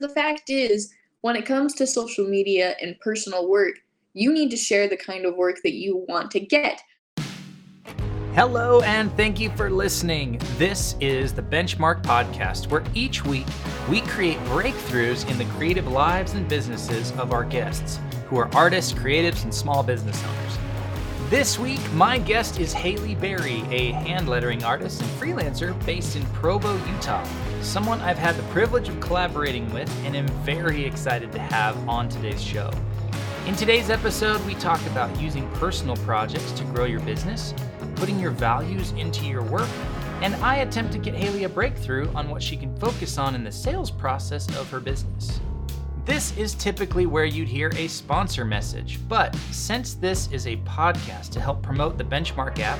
the fact is, when it comes to social media and personal work, you need to share the kind of work that you want to get. Hello, and thank you for listening. This is the Benchmark Podcast, where each week we create breakthroughs in the creative lives and businesses of our guests, who are artists, creatives, and small business owners. This week, my guest is Haley Berry, a hand lettering artist and freelancer based in Provo, Utah, someone I've had the privilege of collaborating with and am very excited to have on today's show. In today's episode, we talked about using personal projects to grow your business, putting your values into your work, and I attempt to get Haley a breakthrough on what she can focus on in the sales process of her business. This is typically where you'd hear a sponsor message, but since this is a podcast to help promote the Benchmark app,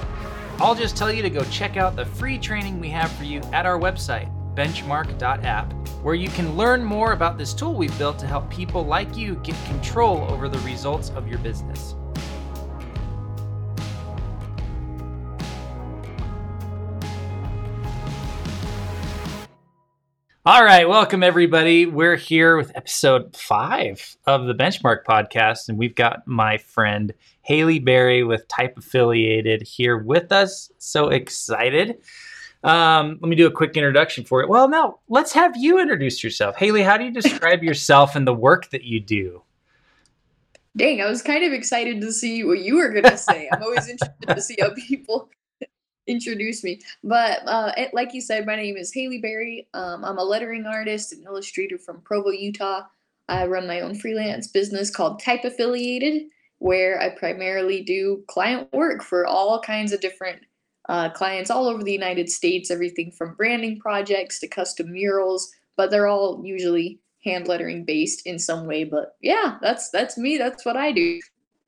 I'll just tell you to go check out the free training we have for you at our website, benchmark.app, where you can learn more about this tool we've built to help people like you get control over the results of your business. All right, welcome everybody. We're here with episode 5 of the Benchmark Podcast, and we've got my friend Haley Berry with Type Affiliated here with us. So excited. Let me do a quick introduction for it. Well, no, let's have you introduce yourself. Haley, how do you describe yourself and the work that you do? Dang, I was kind of excited to see what you were going to say. I'm always interested to see how people introduce me. But like you said, my name is Haley Berry. I'm a lettering artist and illustrator from Provo, Utah. I run my own freelance business called Type Affiliated, where I primarily do client work for all kinds of different clients all over the United States, everything from branding projects to custom murals, but they're all usually hand lettering based in some way. But yeah, that's me. That's what I do.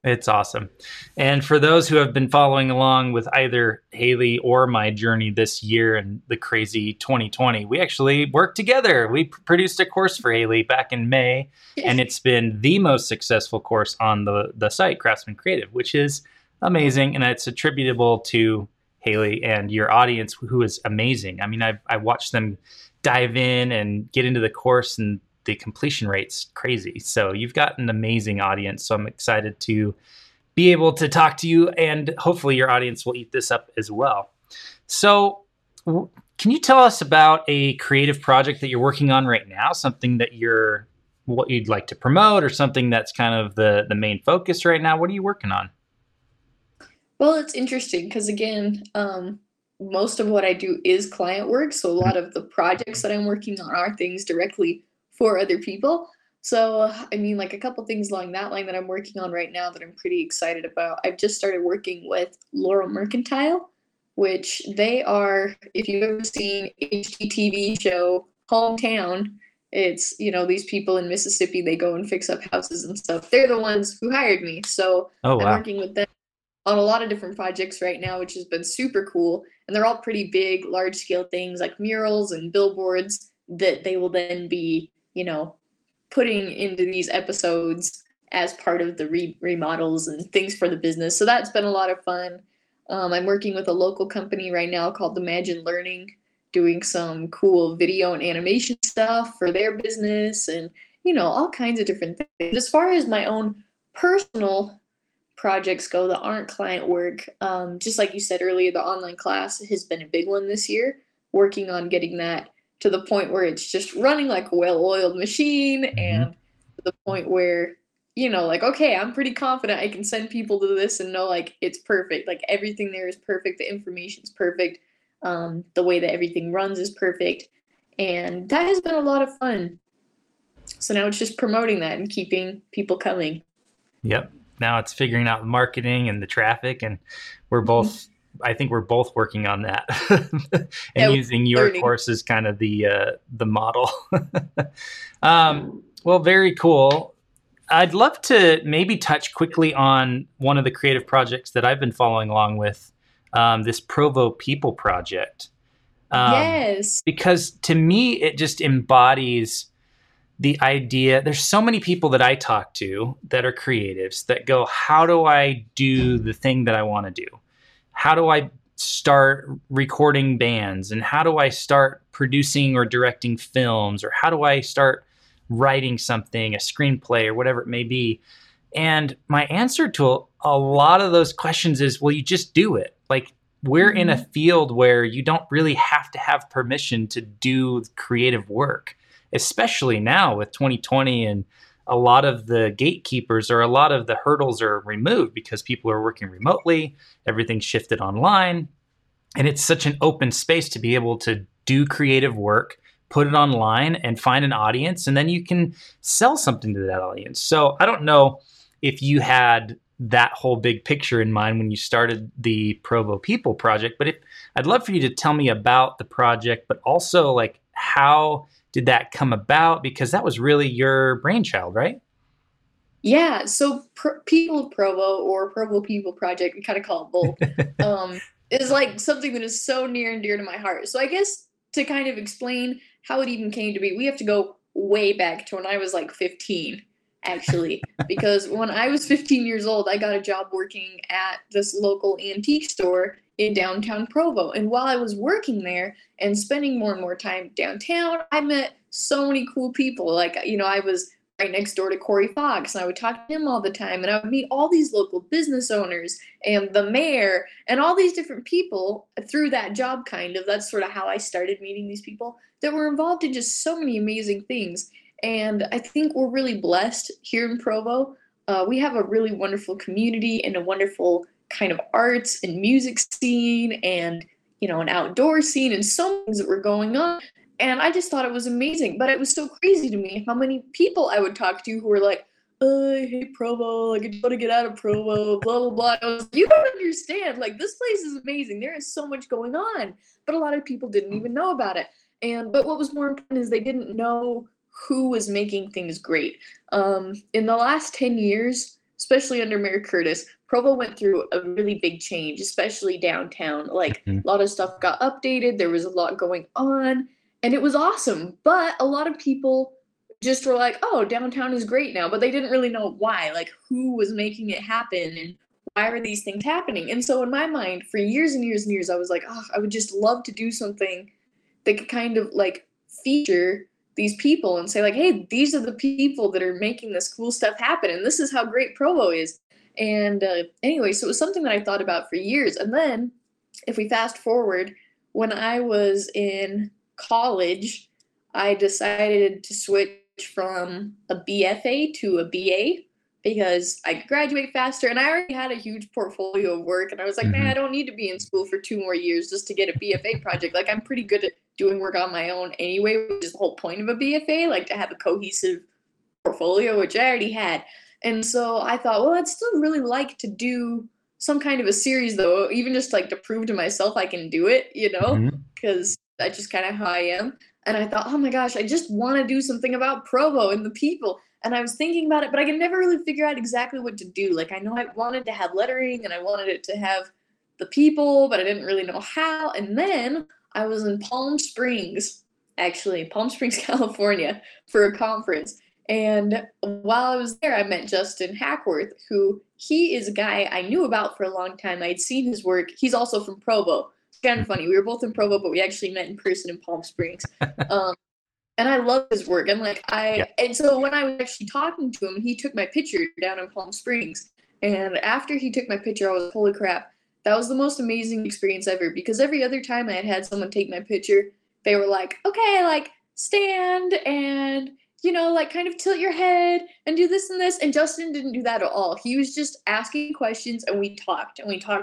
It's awesome. And for those who have been following along with either Haley or my journey this year and the crazy 2020, we actually worked together. We produced a course for Haley back in May, and it's been the most successful course on the site, Craftsman Creative, which is amazing. And it's attributable to Haley and your audience, who is amazing. I mean, I watched them dive in and get into the course, and the completion rate's crazy. So you've got an amazing audience. So I'm excited to be able to talk to you, and hopefully your audience will eat this up as well. So can you tell us about a creative project that you're working on right now, something that what you'd like to promote, or something that's kind of the main focus right now? What are you working on? Well, it's interesting because, again, most of what I do is client work. So a lot of the projects that I'm working on are things directly for other people. So, I mean, like a couple things along that line that I'm working on right now that I'm pretty excited about. I've just started working with Laurel Mercantile, which they are, if you've ever seen HGTV show Hometown, it's, you know, these people in Mississippi, they go and fix up houses and stuff. They're the ones who hired me. So I'm working with them on a lot of different projects right now, which has been super cool. And they're all pretty big, large scale things like murals and billboards that they will then be, you know, putting into these episodes as part of the remodels and things for the business. So that's been a lot of fun. I'm working with a local company right now called Imagine Learning, doing some cool video and animation stuff for their business and, you know, all kinds of different things. As far as my own personal projects go that aren't client work, just like you said earlier, the online class has been a big one this year, working on getting that to the point where it's just running like a well-oiled machine, and to the point where, you know, like, okay, I'm pretty confident I can send people to this and know, like, it's perfect. Like, everything there is perfect. The information's perfect. The way that everything runs is perfect. And that has been a lot of fun. So now it's just promoting that and keeping people coming. Yep. Now it's figuring out the marketing and the traffic, and I think we're both working on that and using your course as kind of the model. Well, very cool. I'd love to maybe touch quickly on one of the creative projects that I've been following along with, this Provo People Project. Yes. Because to me, it just embodies the idea. There's so many people that I talk to that are creatives that go, how do I do the thing that I want to do? How do I start recording bands? And how do I start producing or directing films? Or how do I start writing something, a screenplay or whatever it may be. And my answer to a lot of those questions is, well, you just do it. Like, we're in a field where you don't really have to have permission to do creative work, especially now with 2020, and a lot of the gatekeepers or a lot of the hurdles are removed because people are working remotely, everything's shifted online. And it's such an open space to be able to do creative work, put it online and find an audience, and then you can sell something to that audience. So I don't know if you had that whole big picture in mind when you started the Provo People Project, but I'd love for you to tell me about the project, but also like how did that come about? Because that was really your brainchild, right? Yeah. So People of Provo, or Provo People Project, we kind of call it both, is like something that is so near and dear to my heart. So I guess to kind of explain how it even came to be, we have to go way back to when I was like 15, actually, because when I was 15 years old, I got a job working at this local antique store in downtown Provo. And while I was working there and spending more and more time downtown, I met so many cool people. Like, you know, I was right next door to Corey Fox, and I would talk to him all the time, and I would meet all these local business owners and the mayor and all these different people through that job, kind of. That's sort of how I started meeting these people that were involved in just so many amazing things. And I think we're really blessed here in Provo. We have a really wonderful community and a wonderful kind of arts and music scene and, you know, an outdoor scene and so things that were going on. And I just thought it was amazing, but it was so crazy to me how many people I would talk to who were like, I hate Provo, like, I just want to get out of Provo, blah, blah, blah. I was like, you don't understand, like, this place is amazing. There is so much going on, but a lot of people didn't even know about it. But what was more important is they didn't know who was making things great. In the last 10 years, especially under Mayor Curtis, Provo went through a really big change, especially downtown. Like, a lot of stuff got updated. There was a lot going on, and it was awesome. But a lot of people just were like, oh, downtown is great now, but they didn't really know why, like, who was making it happen and why are these things happening? And so in my mind, for years and years and years, I was like, oh, I would just love to do something that could kind of like feature these people and say like, hey, these are the people that are making this cool stuff happen, and this is how great Provo is. And anyway, so it was something that I thought about for years. And then if we fast forward, when I was in college, I decided to switch from a BFA to a BA because I could graduate faster, and I already had a huge portfolio of work, and I was like, man, I don't need to be in school for 2 more years just to get a BFA project. Like, I'm pretty good at doing work on my own anyway, which is the whole point of a BFA, like to have a cohesive portfolio, which I already had. And so I thought, well, I'd still really like to do some kind of a series though, even just like to prove to myself I can do it, you know, because that's just kind of how I am. And I thought, oh my gosh, I just want to do something about Provo and the people. And I was thinking about it, but I could never really figure out exactly what to do. Like, I know I wanted to have lettering and I wanted it to have the people, but I didn't really know how. And then I was in Palm Springs, California, for a conference. And while I was there, I met Justin Hackworth, who he is a guy I knew about for a long time. I'd seen his work. He's also from Provo. It's kind of funny. We were both in Provo, but we actually met in person in Palm Springs. And I love his work. And so when I was actually talking to him, he took my picture down in Palm Springs. And after he took my picture, I was, holy crap, that was the most amazing experience ever, because every other time I had had someone take my picture, they were like, okay, like, stand and, you know, like, kind of tilt your head and do this and this. And Justin didn't do that at all. He was just asking questions, and we talked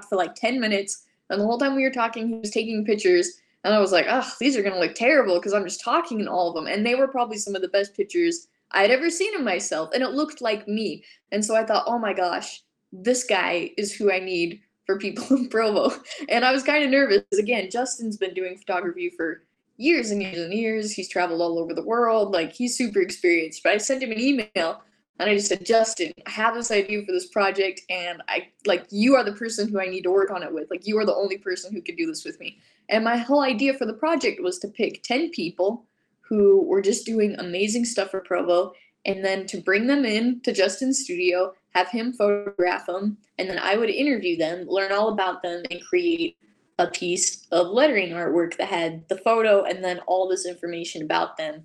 for like 10 minutes. And the whole time we were talking, he was taking pictures, and I was like, oh, these are going to look terrible because I'm just talking in all of them. And they were probably some of the best pictures I'd ever seen of myself, and it looked like me. And so I thought, oh my gosh, this guy is who I need for people in Provo. And I was kind of nervous. Again, Justin's been doing photography for years and years and years. He's traveled all over the world. Like, he's super experienced. But I sent him an email, and I just said, Justin, I have this idea for this project, and I, like, you are the person who I need to work on it with. Like, you are the only person who could do this with me. And my whole idea for the project was to pick 10 people who were just doing amazing stuff for Provo, and then to bring them in to Justin's studio, have him photograph them, and then I would interview them, learn all about them, and create a piece of lettering artwork that had the photo and then all this information about them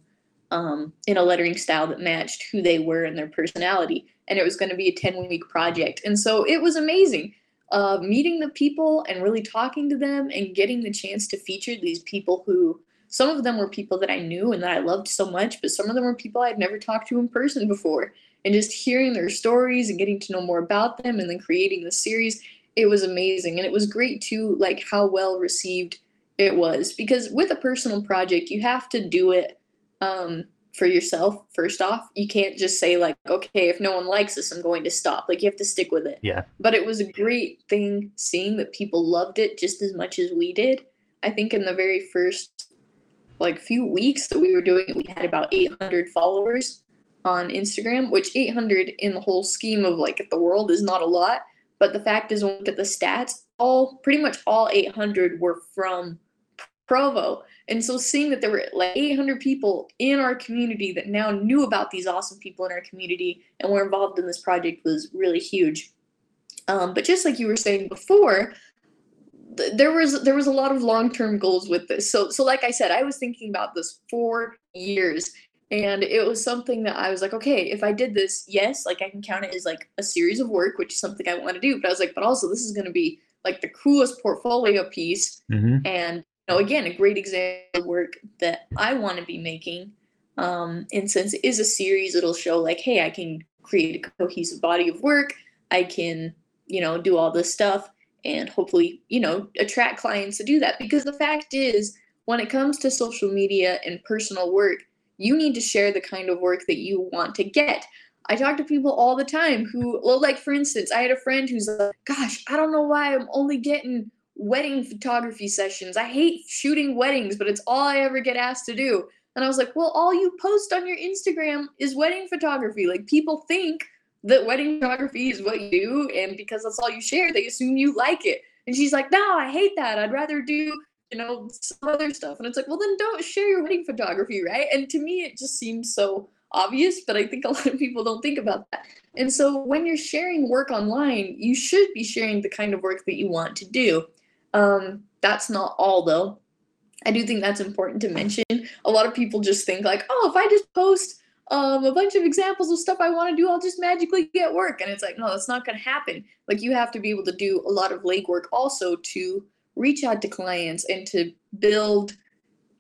in a lettering style that matched who they were and their personality. And it was going to be a 10-week project. And so it was amazing meeting the people and really talking to them and getting the chance to feature these people who, some of them were people that I knew and that I loved so much, but some of them were people I'd never talked to in person before. And just hearing their stories and getting to know more about them and then creating the series, it was amazing. And it was great, too, like how well received it was. Because with a personal project, you have to do it for yourself, first off. You can't just say, like, okay, if no one likes this, I'm going to stop. Like, you have to stick with it. Yeah. But it was a great thing seeing that people loved it just as much as we did. I think in the very first, like, few weeks that we were doing it, we had about 800 followers on Instagram, which 800 in the whole scheme of, like, the world is not a lot. But the fact is, when we look at the stats, pretty much all 800 were from Provo. And so seeing that there were like 800 people in our community that now knew about these awesome people in our community and were involved in this project was really huge. But just like you were saying before, there was a lot of long-term goals with this. So like I said, I was thinking about this for years. And it was something that I was like, okay, if I did this, yes, like I can count it as like a series of work, which is something I want to do. But I was like, but also this is going to be like the coolest portfolio piece. Mm-hmm. And, you know, again, a great example of work that I want to be making. And since it is a series, it'll show like, hey, I can create a cohesive body of work. I can, you know, do all this stuff and hopefully, you know, attract clients to do that. Because the fact is, when it comes to social media and personal work, you need to share the kind of work that you want to get. I talk to people all the time who, well, like, for instance, I had a friend who's like, gosh, I don't know why I'm only getting wedding photography sessions. I hate shooting weddings, but it's all I ever get asked to do. And I was like, well, all you post on your Instagram is wedding photography. Like, people think that wedding photography is what you do, and because that's all you share, they assume you like it. And she's like, no, I hate that. I'd rather do, you know, some other stuff. And it's like, well, then don't share your wedding photography, right? And to me, it just seems so obvious, but I think a lot of people don't think about that. And so when you're sharing work online, you should be sharing the kind of work that you want to do. That's not all, though. I do think that's important to mention. A lot of people just think like, oh, if I just post a bunch of examples of stuff I want to do, I'll just magically get work. And it's like, no, that's not going to happen. Like, you have to be able to do a lot of legwork also to reach out to clients and to build,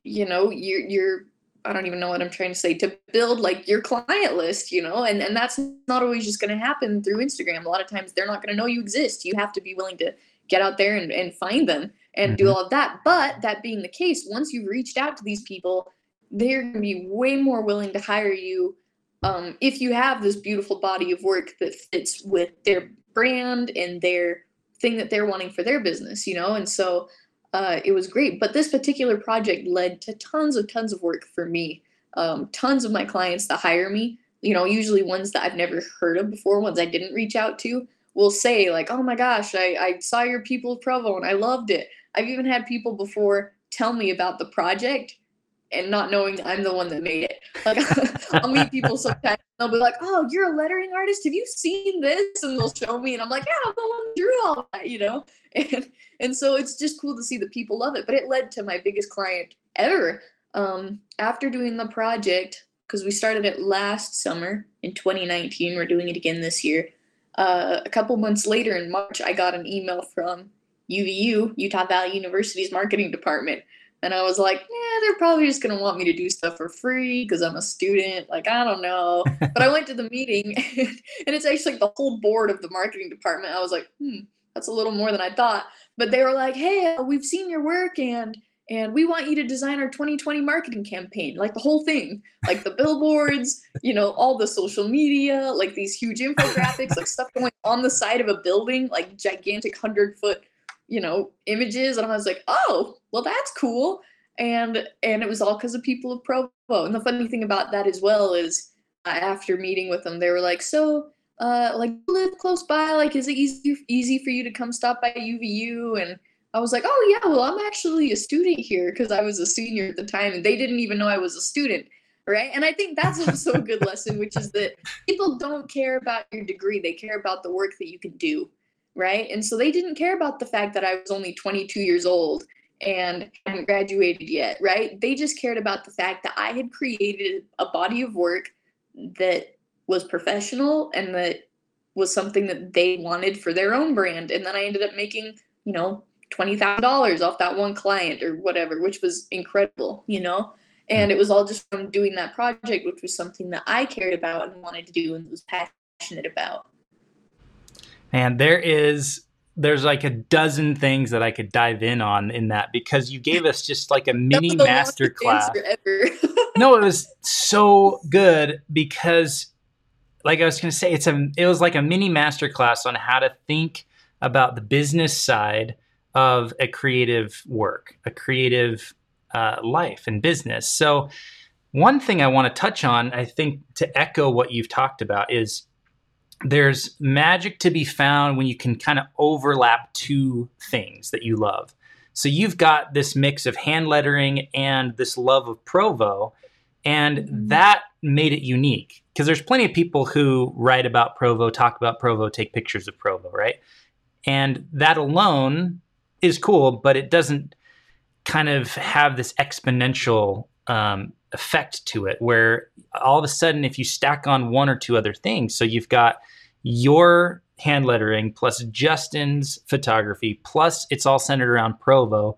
you know, your I don't even know what I'm trying to say, to build like your client list, you know, and that's not always just going to happen through Instagram. A lot of times they're not going to know you exist. You have to be willing to get out there and find them and do all of that. But that being the case, once you've reached out to these people, they're going to be way more willing to hire you if you have this beautiful body of work that fits with their brand and their thing that they're wanting for their business, you know? And so it was great. But this particular project led to tons of work for me. Tons of my clients that hire me, you know, usually ones that I've never heard of before, ones I didn't reach out to, will say like, oh my gosh, I saw your People of Provo and I loved it. I've even had people before tell me about the project and not knowing that I'm the one that made it. Like, I'll meet people sometimes, they'll be like, oh, you're a lettering artist? Have you seen this? And they'll show me, and I'm like, yeah, I'm the one who drew all that, you know? And so it's just cool to see that people love it. But it led to my biggest client ever. After doing the project, because we started it last summer in 2019, we're doing it again this year. A couple months later in March, I got an email from UVU, Utah Valley University's marketing department. And I was like, they're probably just going to want me to do stuff for free because I'm a student. Like, I don't know. But I went to the meeting, and it's actually like the whole board of the marketing department. I was like, that's a little more than I thought. But they were like, hey, we've seen your work, and we want you to design our 2020 marketing campaign, like the whole thing, like the billboards, you know, all the social media, like these huge infographics, like stuff going on the side of a building, like gigantic 100-foot, you know, images. And I was like, oh, well, that's cool. And it was all because of People of Provo. And the funny thing about that as well is after meeting with them, they were like, so like, you live close by, like, is it easy for you to come stop by UVU? And I was like, oh yeah, well, I'm actually a student here, because I was a senior at the time and they didn't even know I was a student, right? And I think that's also a good lesson, which is that people don't care about your degree. They care about the work that you can do, right? And so they didn't care about the fact that I was only 22 years old and hadn't graduated yet, right? They just cared about the fact that I had created a body of work that was professional and that was something that they wanted for their own brand. And then I ended up making, you know, $20,000 off that one client or whatever, which was incredible, you know? And it was all just from doing that project, which was something that I cared about and wanted to do and was passionate about. And there's like a dozen things that I could dive in on in that, because you gave us just like a mini master class. No, it was so good, because like I was going to say, it was like a mini master class on how to think about the business side of a creative work, a creative life and business. So one thing I want to touch on, I think, to echo what you've talked about, is there's magic to be found when you can kind of overlap two things that you love. So you've got this mix of hand lettering and this love of Provo, and that made it unique, because there's plenty of people who write about Provo, talk about Provo, take pictures of Provo, right? And that alone is cool, but it doesn't kind of have this exponential effect to it, where all of a sudden, if you stack on one or two other things, so you've got your hand lettering plus Justin's photography, plus it's all centered around Provo,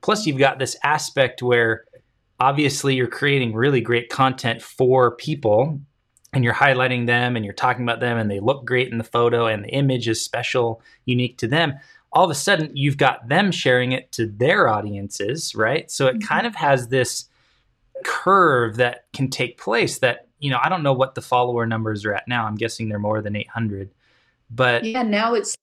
plus you've got this aspect where obviously you're creating really great content for people and you're highlighting them and you're talking about them and they look great in the photo and the image is special, unique to them. All of a sudden, you've got them sharing it to their audiences, right? So it kind of has this curve that can take place that, you know, I don't know what the follower numbers are at now. I'm guessing they're more than 800, but yeah, now it's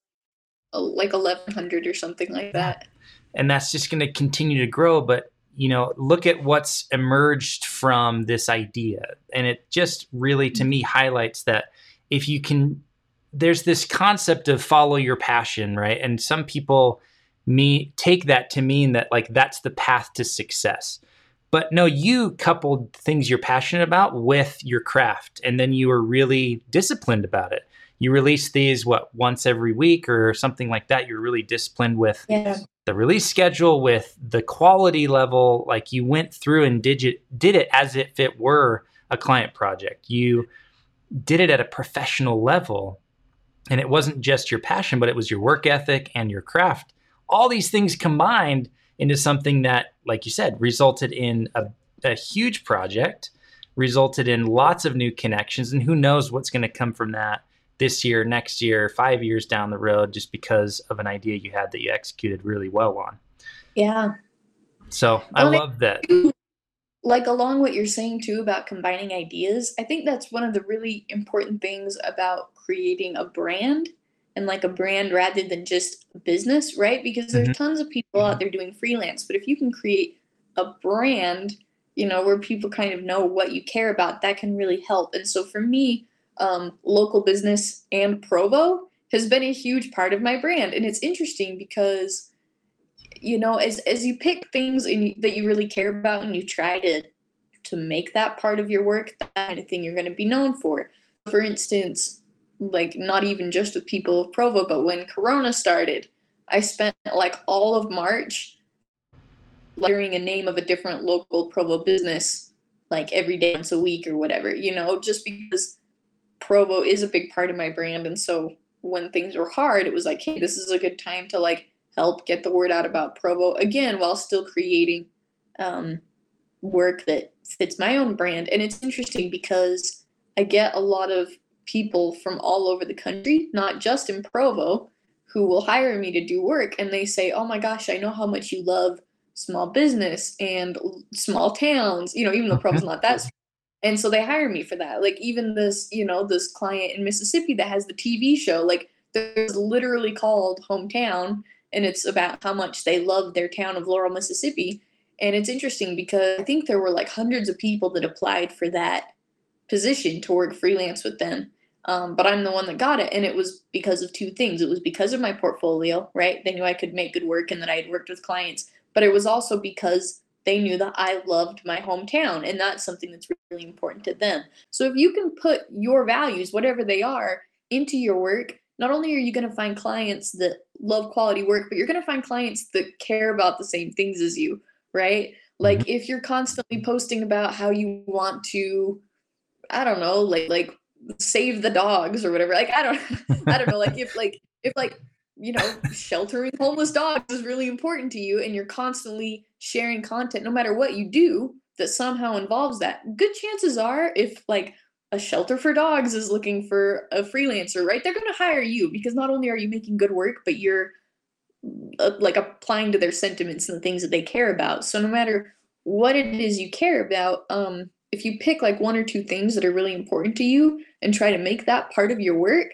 like 1,100 or something like that. And that's just going to continue to grow. But, you know, look at what's emerged from this idea. And it just really, to me, highlights that if you can, there's this concept of follow your passion, right? And some people take that to mean that like that's the path to success. But no, you coupled things you're passionate about with your craft, and then you were really disciplined about it. You release these, once every week or something like that. You're really disciplined with the release schedule, with the quality level. Like you went through and did it as if it were a client project. You did it at a professional level. And it wasn't just your passion, but it was your work ethic and your craft. All these things combined into something that, like you said, resulted in a huge project, resulted in lots of new connections. And who knows what's going to come from that this year, next year, 5 years down the road, just because of an idea you had that you executed really well on. Yeah. So I love that. Like along what you're saying too about combining ideas, I think that's one of the really important things about creating a brand, and like a brand rather than just business, right? Because there's tons of people out there doing freelance, but if you can create a brand, you know, where people kind of know what you care about, that can really help. And so for me, local business and Provo has been a huge part of my brand. And it's interesting because, you know, as you pick things that you really care about and you try to make that part of your work, that kind of thing you're going to be known for. For instance, like not even just with people of Provo, but when Corona started, I spent like all of March lettering a name of a different local Provo business, like every day, once a week or whatever, you know, just because Provo is a big part of my brand. And so when things were hard, it was like, hey, this is a good time to like help get the word out about Provo again, while still creating work that fits my own brand. And it's interesting because I get a lot of people from all over the country, not just in Provo, who will hire me to do work. And they say, oh my gosh, I know how much you love small business and small towns, you know, even though Provo's not that small. And so they hire me for that. Like even this, you know, this client in Mississippi that has the TV show, like there's literally called Hometown, and it's about how much they love their town of Laurel, Mississippi. And it's interesting because I think there were like hundreds of people that applied for that position to work freelance with them. But I'm the one that got it. And it was because of two things. It was because of my portfolio, right? They knew I could make good work and that I had worked with clients, but it was also because they knew that I loved my hometown, and that's something that's really important to them. So if you can put your values, whatever they are, into your work, not only are you going to find clients that love quality work, but you're going to find clients that care about the same things as you, right? Like if you're constantly posting about how you want to, I don't know, like save the dogs or whatever. Like, I don't know. If you know, sheltering homeless dogs is really important to you and you're constantly sharing content, no matter what you do, that somehow involves that, good chances are if like a shelter for dogs is looking for a freelancer, right, they're going to hire you because not only are you making good work, but you're like applying to their sentiments and the things that they care about. So no matter what it is you care about, if you pick like one or two things that are really important to you and try to make that part of your work,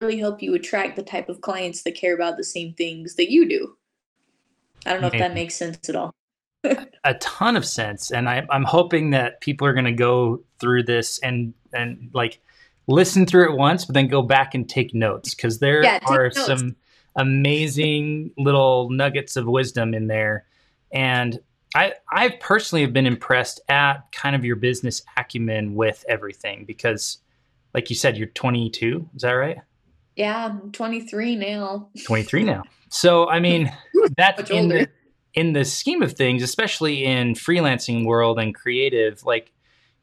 really help you attract the type of clients that care about the same things that you do. I don't know if that makes sense at all. A ton of sense. And I'm hoping that people are going to go through this and like listen through it once, but then go back and take notes, because there are notes. Some amazing little nuggets of wisdom in there. And I personally have been impressed at kind of your business acumen with everything, because like you said, you're 22. Is that right? Yeah, I'm 23 now. So, I mean, that's in the scheme of things, especially in freelancing world and creative, like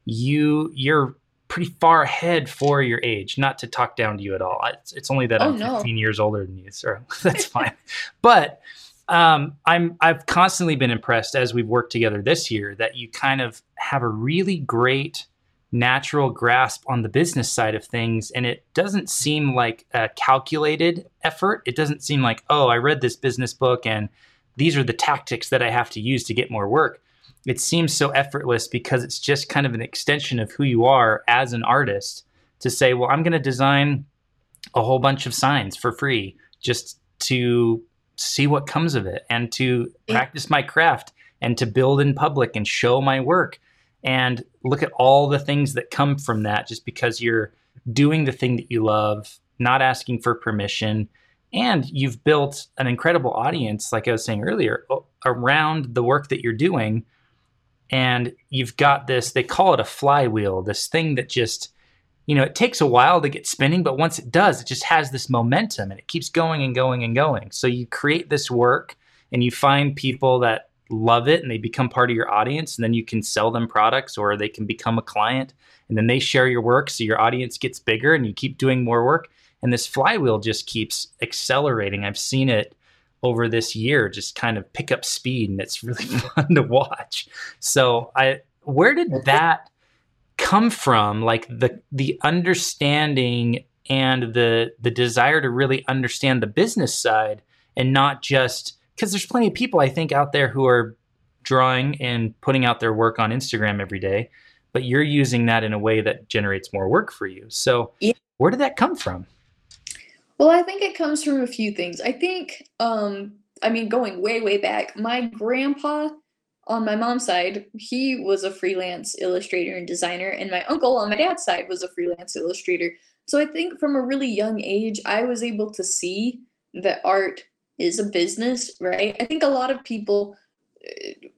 you're pretty far ahead for your age, not to talk down to you at all. It's only that I'm 15 years older than you, so that's fine. But I've constantly been impressed as we've worked together this year that you kind of have a really great natural grasp on the business side of things. And it doesn't seem like a calculated effort. It doesn't seem like, oh, I read this business book and these are the tactics that I have to use to get more work. It seems so effortless because it's just kind of an extension of who you are as an artist to say, well, I'm going to design a whole bunch of signs for free just to see what comes of it and to practice my craft and to build in public and show my work. And look at all the things that come from that, just because you're doing the thing that you love, not asking for permission. And you've built an incredible audience, like I was saying earlier, around the work that you're doing. And you've got this, they call it a flywheel, this thing that just, you know, it takes a while to get spinning, but once it does, it just has this momentum and it keeps going and going and going. So you create this work and you find people that love it and they become part of your audience, and then you can sell them products or they can become a client, and then they share your work. So your audience gets bigger and you keep doing more work, and this flywheel just keeps accelerating. I've seen it over this year, just kind of pick up speed, and it's really fun to watch. So where did that come from? Like the understanding and the desire to really understand the business side and not just, because there's plenty of people, I think, out there who are drawing and putting out their work on Instagram every day, but you're using that in a way that generates more work for you. So where did that come from? Well, I think it comes from a few things. I think, going way, way back, my grandpa on my mom's side, he was a freelance illustrator and designer, and my uncle on my dad's side was a freelance illustrator. So I think from a really young age, I was able to see that art is a business, right? I think a lot of people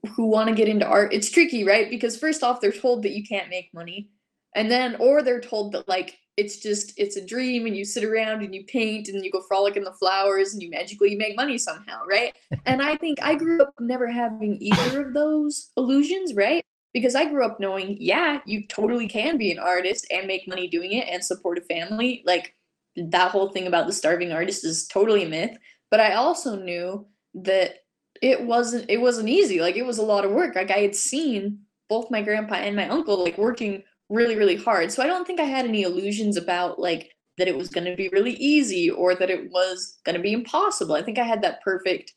who want to get into art, it's tricky, right? Because first off, they're told that you can't make money. And then, or they're told that like, it's a dream and you sit around and you paint and you go frolic in the flowers and you magically make money somehow, right? And I think I grew up never having either of those illusions, right? Because I grew up knowing, yeah, you totally can be an artist and make money doing it and support a family. Like that whole thing about the starving artist is totally a myth. But I also knew that it wasn't easy. Like it was a lot of work. Like I had seen both my grandpa and my uncle like working really, really hard. So I don't think I had any illusions about like that it was going to be really easy or that it was going to be impossible. I think I had that perfect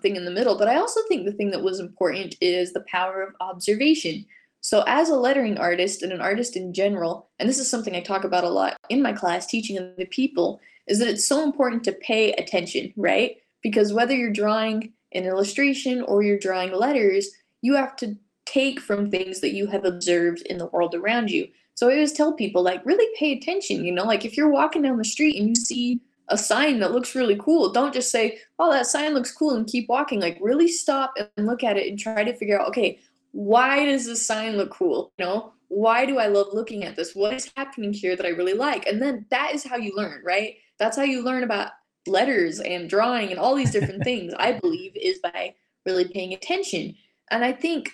thing in the middle. But I also think the thing that was important is the power of observation. So as a lettering artist and an artist in general, and this is something I talk about a lot in my class, teaching other people, is that it's so important to pay attention, right? Because whether you're drawing an illustration or you're drawing letters, you have to take from things that you have observed in the world around you. So I always tell people, like, really pay attention, you know, like if you're walking down the street and you see a sign that looks really cool, don't just say, oh, that sign looks cool and keep walking. Like really stop and look at it and try to figure out, okay, why does this sign look cool? You know, why do I love looking at this? What is happening here that I really like? And then that is how you learn, right? That's how you learn about letters and drawing and all these different things, I believe, is by really paying attention. And I think,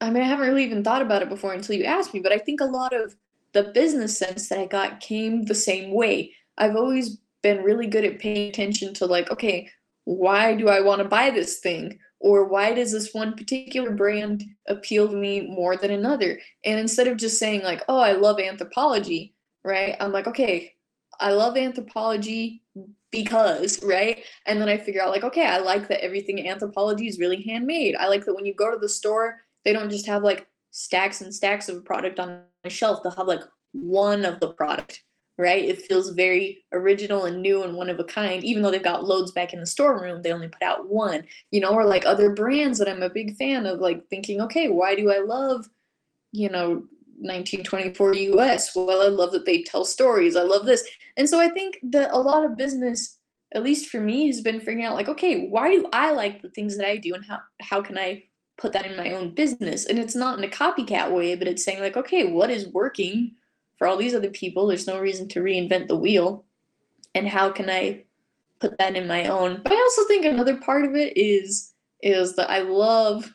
I mean, I haven't really even thought about it before until you asked me, but I think a lot of the business sense that I got came the same way. I've always been really good at paying attention to, like, okay, why do I want to buy this thing? Or why does this one particular brand appeal to me more than another? And instead of just saying, like, oh, I love anthropology, right? I'm like, okay, I love anthropology because, right? And then I figure out, like, okay, I like that everything in anthropology is really handmade. I like that when you go to the store, they don't just have, like, stacks and stacks of product on a shelf. They'll have, like, one of the product, right? It feels very original and new and one of a kind, even though they've got loads back in the storeroom, they only put out one, you know, or like other brands that I'm a big fan of, like thinking, okay, why do I love, you know, 1924 US? Well, I love that they tell stories. I love this. And so I think that a lot of business, at least for me, has been figuring out, like, okay, why do I like the things that I do, and how can I put that in my own business? And it's not in a copycat way, but it's saying, like, okay, what is working for all these other people? There's no reason to reinvent the wheel. And how can I put that in my own? But I also think another part of it is that I love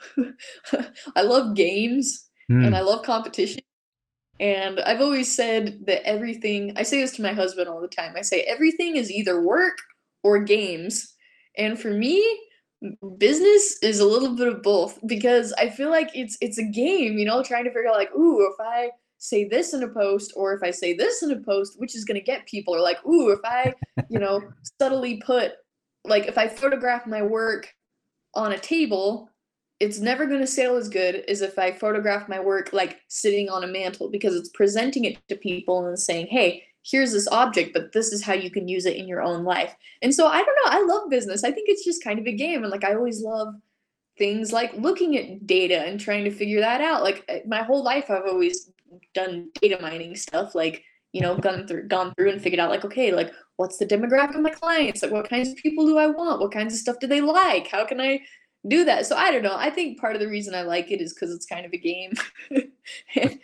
I love games and I love competition. And I've always said that everything, I say this to my husband all the time, I say everything is either work or games. And for me, business is a little bit of both, because I feel like it's a game, you know, trying to figure out, like, ooh, if I say this in a post, or if I say this in a post, which is going to get people, or like, ooh, if I, you know, subtly put, like, if I photograph my work on a table, it's never going to sell as good as if I photograph my work, like, sitting on a mantle, because it's presenting it to people and saying, hey, here's this object, but this is how you can use it in your own life. And so I don't know, I love business. I think it's just kind of a game. And, like, I always love things like looking at data and trying to figure that out. Like, my whole life, I've always done data mining stuff, like, you know, gone through and figured out, like, okay, like, what's the demographic of my clients? Like, what kinds of people do I want? What kinds of stuff do they like? How can I do that? So I don't know. I think part of the reason I like it is because it's kind of a game.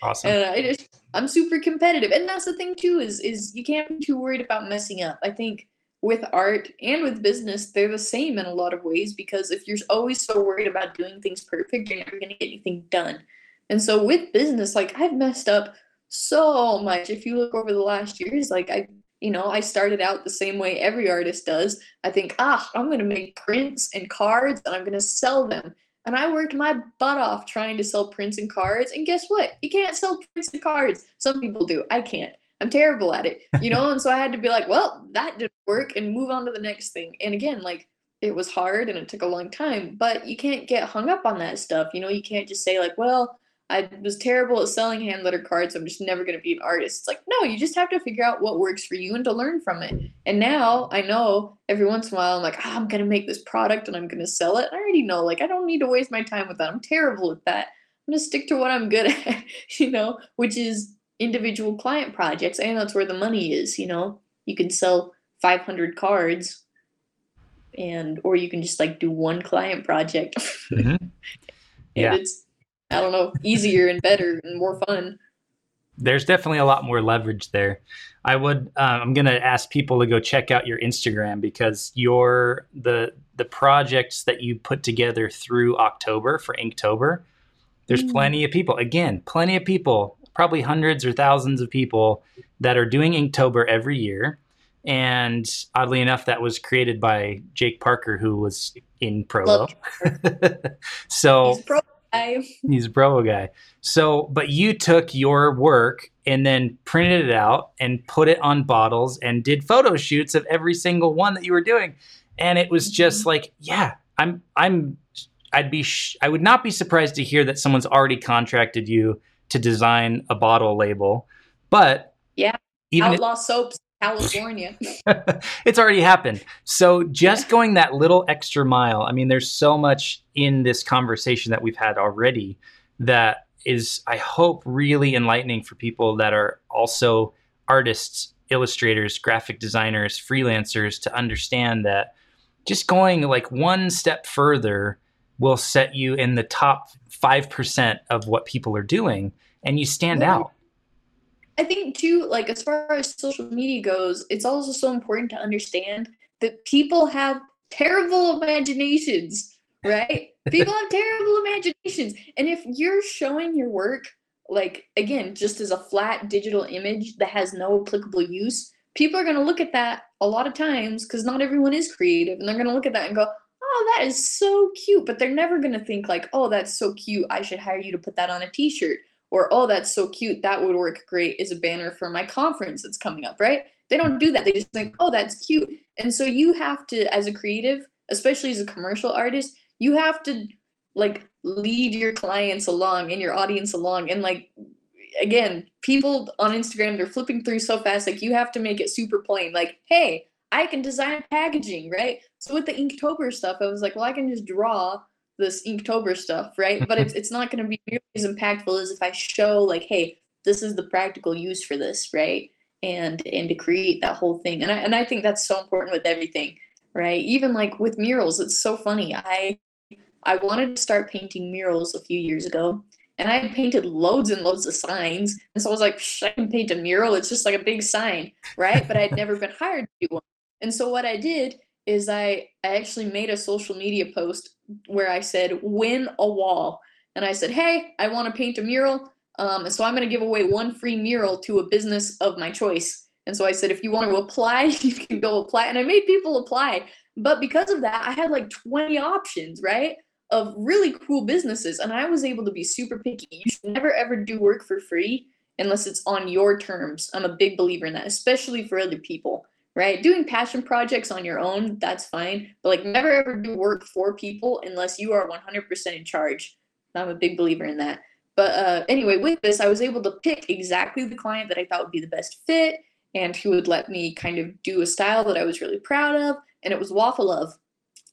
Awesome. And I'm super competitive. And that's the thing too, is you can't be too worried about messing up. I think with art and with business, they're the same in a lot of ways, because if you're always so worried about doing things perfect, you're never going to get anything done. And so with business, like, I've messed up so much. If you look over the last years, like, I started out the same way every artist does. I think, I'm going to make prints and cards and I'm going to sell them. And I worked my butt off trying to sell prints and cards. And guess what? You can't sell prints and cards. Some people do. I can't. I'm terrible at it, you know? And so I had to be like, well, that didn't work, and move on to the next thing. And again, like, it was hard and it took a long time, but you can't get hung up on that stuff. You know, you can't just say, like, well, I was terrible at selling hand letter cards, so I'm just never going to be an artist. It's like, no, you just have to figure out what works for you and to learn from it. And now I know every once in a while I'm like, I'm going to make this product and I'm going to sell it. I already know, like, I don't need to waste my time with that. I'm terrible at that. I'm going to stick to what I'm good at, you know, which is individual client projects. And that's where the money is, you know. You can sell 500 cards or you can just, like, do one client project. Mm-hmm. Yeah. And it's, I don't know, easier and better and more fun. There's definitely a lot more leverage there. I'm going to ask people to go check out your Instagram, because the projects that you put together through October for Inktober, there's plenty of people, probably hundreds or thousands of people that are doing Inktober every year. And oddly enough, that was created by Jake Parker, who was in Provo. So he's a Provo guy. So, but you took your work and then printed it out and put it on bottles and did photo shoots of every single one that you were doing. And it was just like, yeah, I would not be surprised to hear that someone's already contracted you to design a bottle label, but yeah, even Outlaw Soaps, California. It's already happened. So just going that little extra mile, I mean, there's so much in this conversation that we've had already that is, I hope, really enlightening for people that are also artists, illustrators, graphic designers, freelancers, to understand that just going, like, one step further will set you in the top 5% of what people are doing, and you stand out. I think too, like as far as social media goes, it's also so important to understand that people have terrible imaginations, right? People have terrible imaginations. And if you're showing your work, like, again, just as a flat digital image that has no applicable use, people are going to look at that a lot of times because not everyone is creative. And they're going to look at that and go, oh, that is so cute. But they're never going to think like, oh, that's so cute, I should hire you to put that on a t-shirt. Or, oh, that's so cute, that would work great as a banner for my conference that's coming up, right? They don't do that. They just think, oh, that's cute. And so you have to, as a creative, especially as a commercial artist, you have to like lead your clients along and your audience along. And like, again, people on Instagram, they're flipping through so fast, like you have to make it super plain. Like, hey, I can design packaging, right? So with the Inktober stuff, I was like, well, I can just draw this Inktober stuff, right? But it's not going to be nearly as impactful as if I show like, hey, this is the practical use for this, right? And to create that whole thing. And I think that's so important with everything, right? Even like with murals, it's so funny. I wanted to start painting murals a few years ago, and I painted loads and loads of signs. And so I was like, I can paint a mural. It's just like a big sign, right? But I'd never been hired to do one. And so what I did is I actually made a social media post where I said, win a wall. And I said, hey, I want to paint a mural. And so I'm going to give away one free mural to a business of my choice. And so I said, if you want to apply, you can go apply. And I made people apply. But because of that, I had like 20 options, right, of really cool businesses. And I was able to be super picky. You should never, ever do work for free unless it's on your terms. I'm a big believer in that, especially for other people, right? Doing passion projects on your own, that's fine. But like, never, ever do work for people unless you are 100% in charge. I'm a big believer in that. But anyway, with this, I was able to pick exactly the client that I thought would be the best fit and who would let me kind of do a style that I was really proud of. And it was Waffle Love.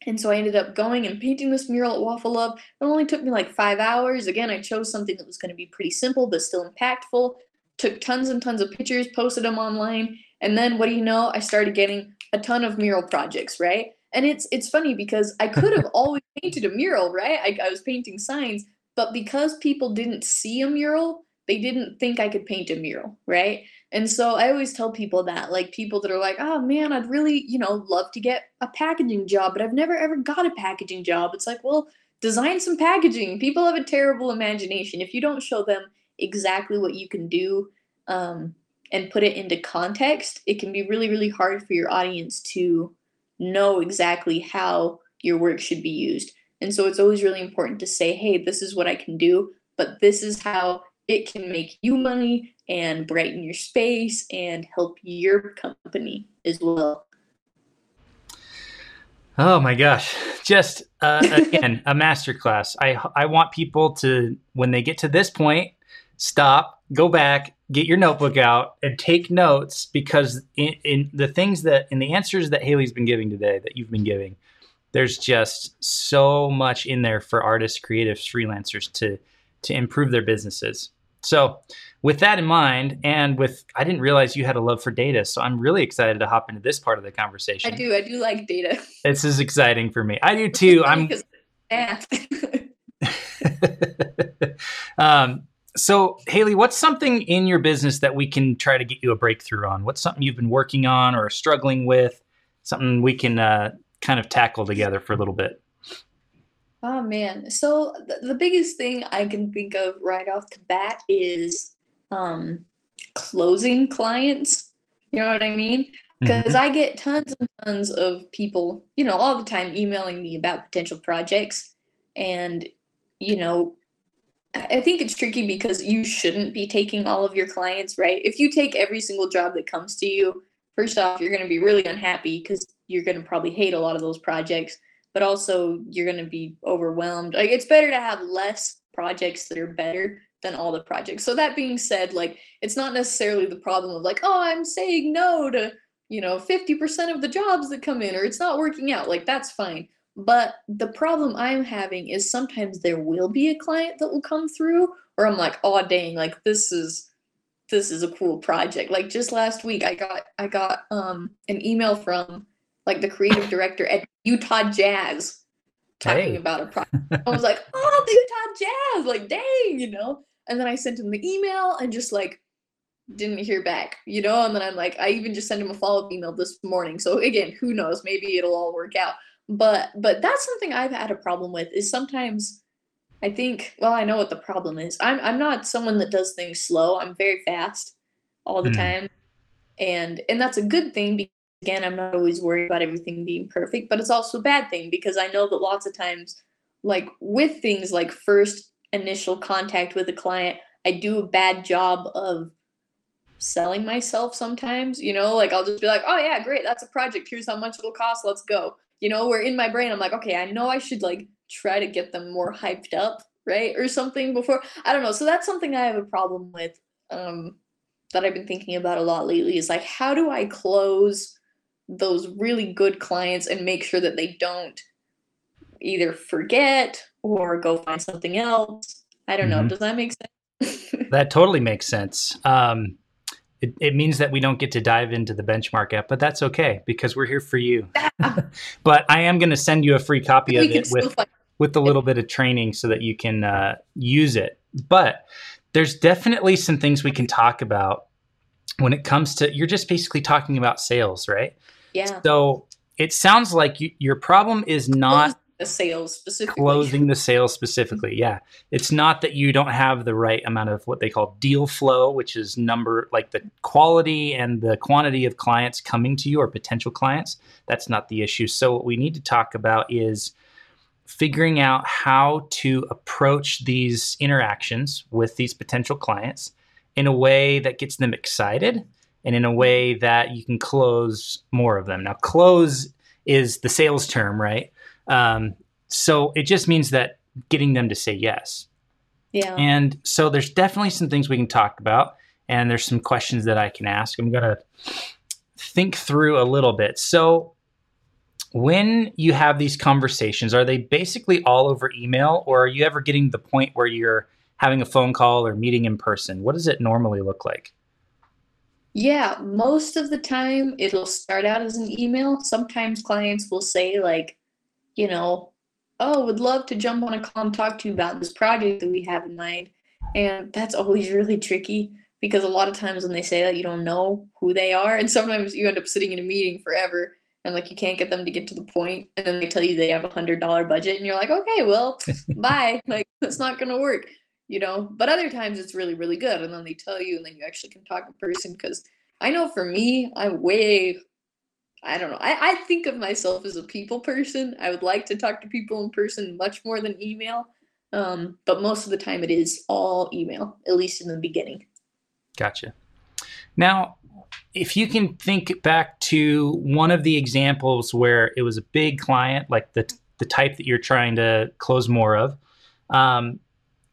And so I ended up going and painting this mural at Waffle Love. It only took me like 5 hours. Again, I chose something that was going to be pretty simple but still impactful. Took tons and tons of pictures, posted them online. And then what do you know? I started getting a ton of mural projects, right? And it's funny because I could have always painted a mural, right? I was painting signs. But because people didn't see a mural, they didn't think I could paint a mural, right? And so I always tell people that, like people that are like, oh man, I'd really, love to get a packaging job, but I've never ever got a packaging job. It's like, well, design some packaging. People have a terrible imagination. If you don't show them exactly what you can do and put it into context, it can be really, really hard for your audience to know exactly how your work should be used. And so it's always really important to say, hey, this is what I can do, but this is how it can make you money and brighten your space and help your company as well. Oh my gosh. Just, again, a masterclass. I want people to, when they get to this point, stop, go back, get your notebook out and take notes, because in the answers that Haley's been giving today, that you've been giving, there's just so much in there for artists, creatives, freelancers to improve their businesses. So with that in mind, and with, I didn't realize you had a love for data, so I'm really excited to hop into this part of the conversation. I do like data. This is exciting for me. I do too. I'm math. So Haley, what's something in your business that we can try to get you a breakthrough on? What's something you've been working on or struggling with? Something we can kind of tackle together for a little bit. Oh man. So the biggest thing I can think of right off the bat is closing clients. You know what I mean? Because I get tons and tons of people, all the time emailing me about potential projects. And, I think it's tricky because you shouldn't be taking all of your clients, right? If you take every single job that comes to you, first off, you're going to be really unhappy because you're going to probably hate a lot of those projects, but also you're going to be overwhelmed. Like, it's better to have less projects that are better than all the projects. So that being said, like, it's not necessarily the problem of like, oh, I'm saying no to, 50% of the jobs that come in, or it's not working out. Like, that's fine. But the problem I'm having is sometimes there will be a client that will come through or I'm like, oh dang, like this is a cool project. Like just last week I got an email from like the creative director at Utah Jazz talking about a project. I was like, oh, the Utah Jazz, like dang, And then I sent him the email and just like didn't hear back, you know? And then I'm like, I even just sent him a follow-up email this morning. So again, who knows, maybe it'll all work out. But that's something I've had a problem with, is sometimes I think, well, I know what the problem is. I'm not someone that does things slow. I'm very fast all the time. And that's a good thing, because again, I'm not always worried about everything being perfect, but it's also a bad thing, because I know that lots of times, like with things like first initial contact with a client, I do a bad job of selling myself sometimes, you know, like I'll just be like, oh yeah, great, that's a project, here's how much it'll cost, let's go. You know, where in my brain, I'm like, okay, I know I should like try to get them more hyped up, right? Or something before, I don't know. So that's something I have a problem with that I've been thinking about a lot lately, is like, how do I close those really good clients and make sure that they don't either forget or go find something else? I don't know. Does that make sense? That totally makes sense. It means that we don't get to dive into the Benchmark app, but that's okay, because we're here for you. But I am going to send you a free copy of it with a little bit of training so that you can use it. But there's definitely some things we can talk about when it comes to, you're just basically talking about sales, right? Yeah. So it sounds like your problem is not closing the sale specifically. Yeah. It's not that you don't have the right amount of what they call deal flow, which is number, like the quality and the quantity of clients coming to you or potential clients. That's not the issue. So what we need to talk about is figuring out how to approach these interactions with these potential clients in a way that gets them excited and in a way that you can close more of them. Now, close is the sales term, right? So it just means that getting them to say yes. Yeah. And so there's definitely some things we can talk about, and there's some questions that I can ask. I'm going to think through a little bit. So when you have these conversations, are they basically all over email, or are you ever getting to the point where you're having a phone call or meeting in person? What does it normally look like? Yeah. Most of the time it'll start out as an email. Sometimes clients will say like, you know, oh, would love to jump on a call and talk to you about this project that we have in mind. And that's always really tricky, because a lot of times when they say that, you don't know who they are. And sometimes you end up sitting in a meeting forever and like you can't get them to get to the point. And then they tell you they have $100 budget and you're like, okay, well, bye. Like, that's not going to work, you know. But other times it's really, really good. And then they tell you, and then you actually can talk in person, because I know for me, I don't know. I think of myself as a people person. I would like to talk to people in person much more than email. But most of the time it is all email, at least in the beginning. Gotcha. Now, if you can think back to one of the examples where it was a big client, like the type that you're trying to close more of,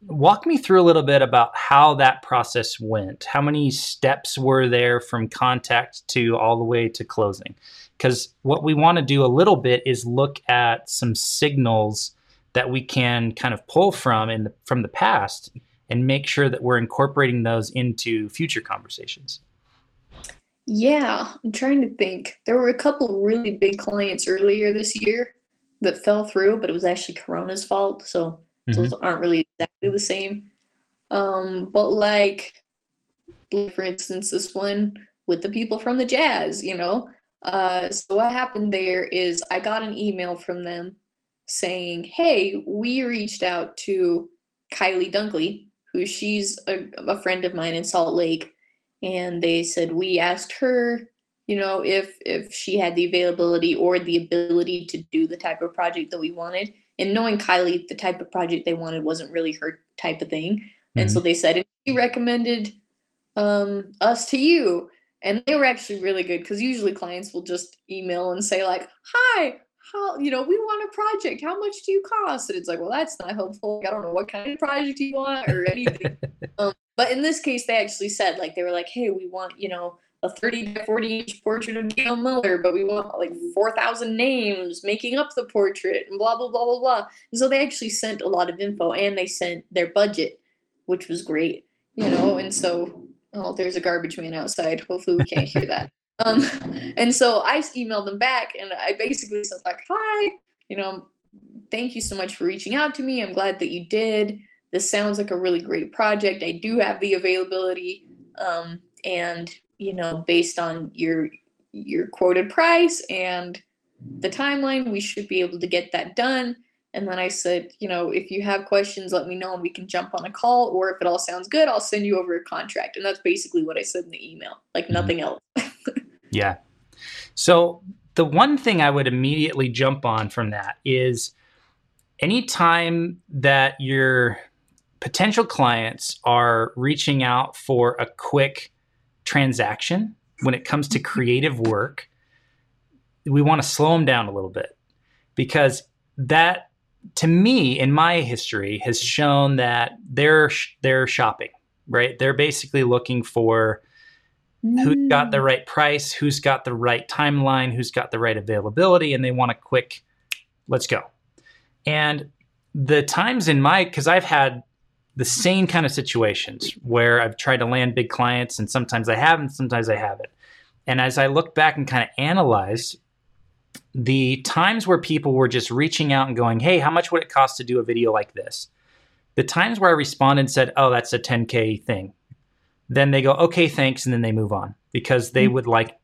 walk me through a little bit about how that process went. How many steps were there from contact to all the way to closing? Because what we want to do a little bit is look at some signals that we can kind of pull from from the past and make sure that we're incorporating those into future conversations. Yeah, I'm trying to think. There were a couple really big clients earlier this year that fell through, but it was actually Corona's fault. So those aren't really exactly the same. But like, for instance, this one with the people from the Jazz, you know. So what happened there is I got an email from them saying, hey, we reached out to Kylie Dunkley, who she's a friend of mine in Salt Lake. And they said, we asked her, you know, if she had the availability or the ability to do the type of project that we wanted. And knowing Kylie, the type of project they wanted wasn't really her type of thing. And so they said, she recommended us to you. And they were actually really good, because usually clients will just email and say like, hi, we want a project. How much do you cost? And it's like, well, that's not helpful. I don't know what kind of project you want or anything. But in this case, they actually said like, they were like, hey, we want, you know, a 30 by 40 inch portrait of Gail Miller, but we want like 4,000 names making up the portrait and blah, blah, blah, blah, blah. And so they actually sent a lot of info, and they sent their budget, which was great, you know? And so, oh, there's a garbage man outside. Hopefully we can't hear that. And so I emailed them back, and I basically said like, hi, you know, thank you so much for reaching out to me. I'm glad that you did. This sounds like a really great project. I do have the availability. and, you know, based on your quoted price and the timeline, we should be able to get that done. And then I said, you know, if you have questions, let me know and we can jump on a call, or if it all sounds good, I'll send you over a contract. And that's basically what I said in the email, like nothing else. Yeah. So the one thing I would immediately jump on from that is anytime that your potential clients are reaching out for a quick transaction when it comes to creative work, we want to slow them down a little bit, because that, to me, in my history, has shown that they're shopping, right? They're basically looking for who's got the right price, who's got the right timeline, who's got the right availability, and they want a quick, let's go. And the times in my, because I've had the same kind of situations where I've tried to land big clients, and sometimes I haven't, sometimes I haven't. And as I look back and kind of analyze the times where people were just reaching out and going, hey, how much would it cost to do a video like this? The times where I responded and said, oh, that's a $10K thing. Then they go, okay, thanks. And then they move on, because they would like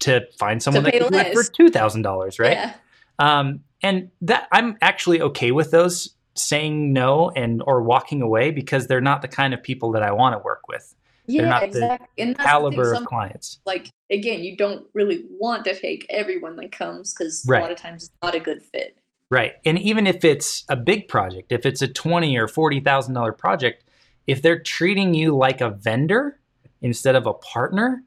to find someone that could do it for $2,000, right? Yeah. And that I'm actually okay with those saying no and or walking away, because they're not the kind of people that I want to work with. Yeah, they're not exactly the caliber of clients. Like, again, you don't really want to take everyone that comes, because right. A lot of times it's not a good fit. Right. And even if it's a big project, if it's a $20,000 or $40,000 project, if they're treating you like a vendor instead of a partner,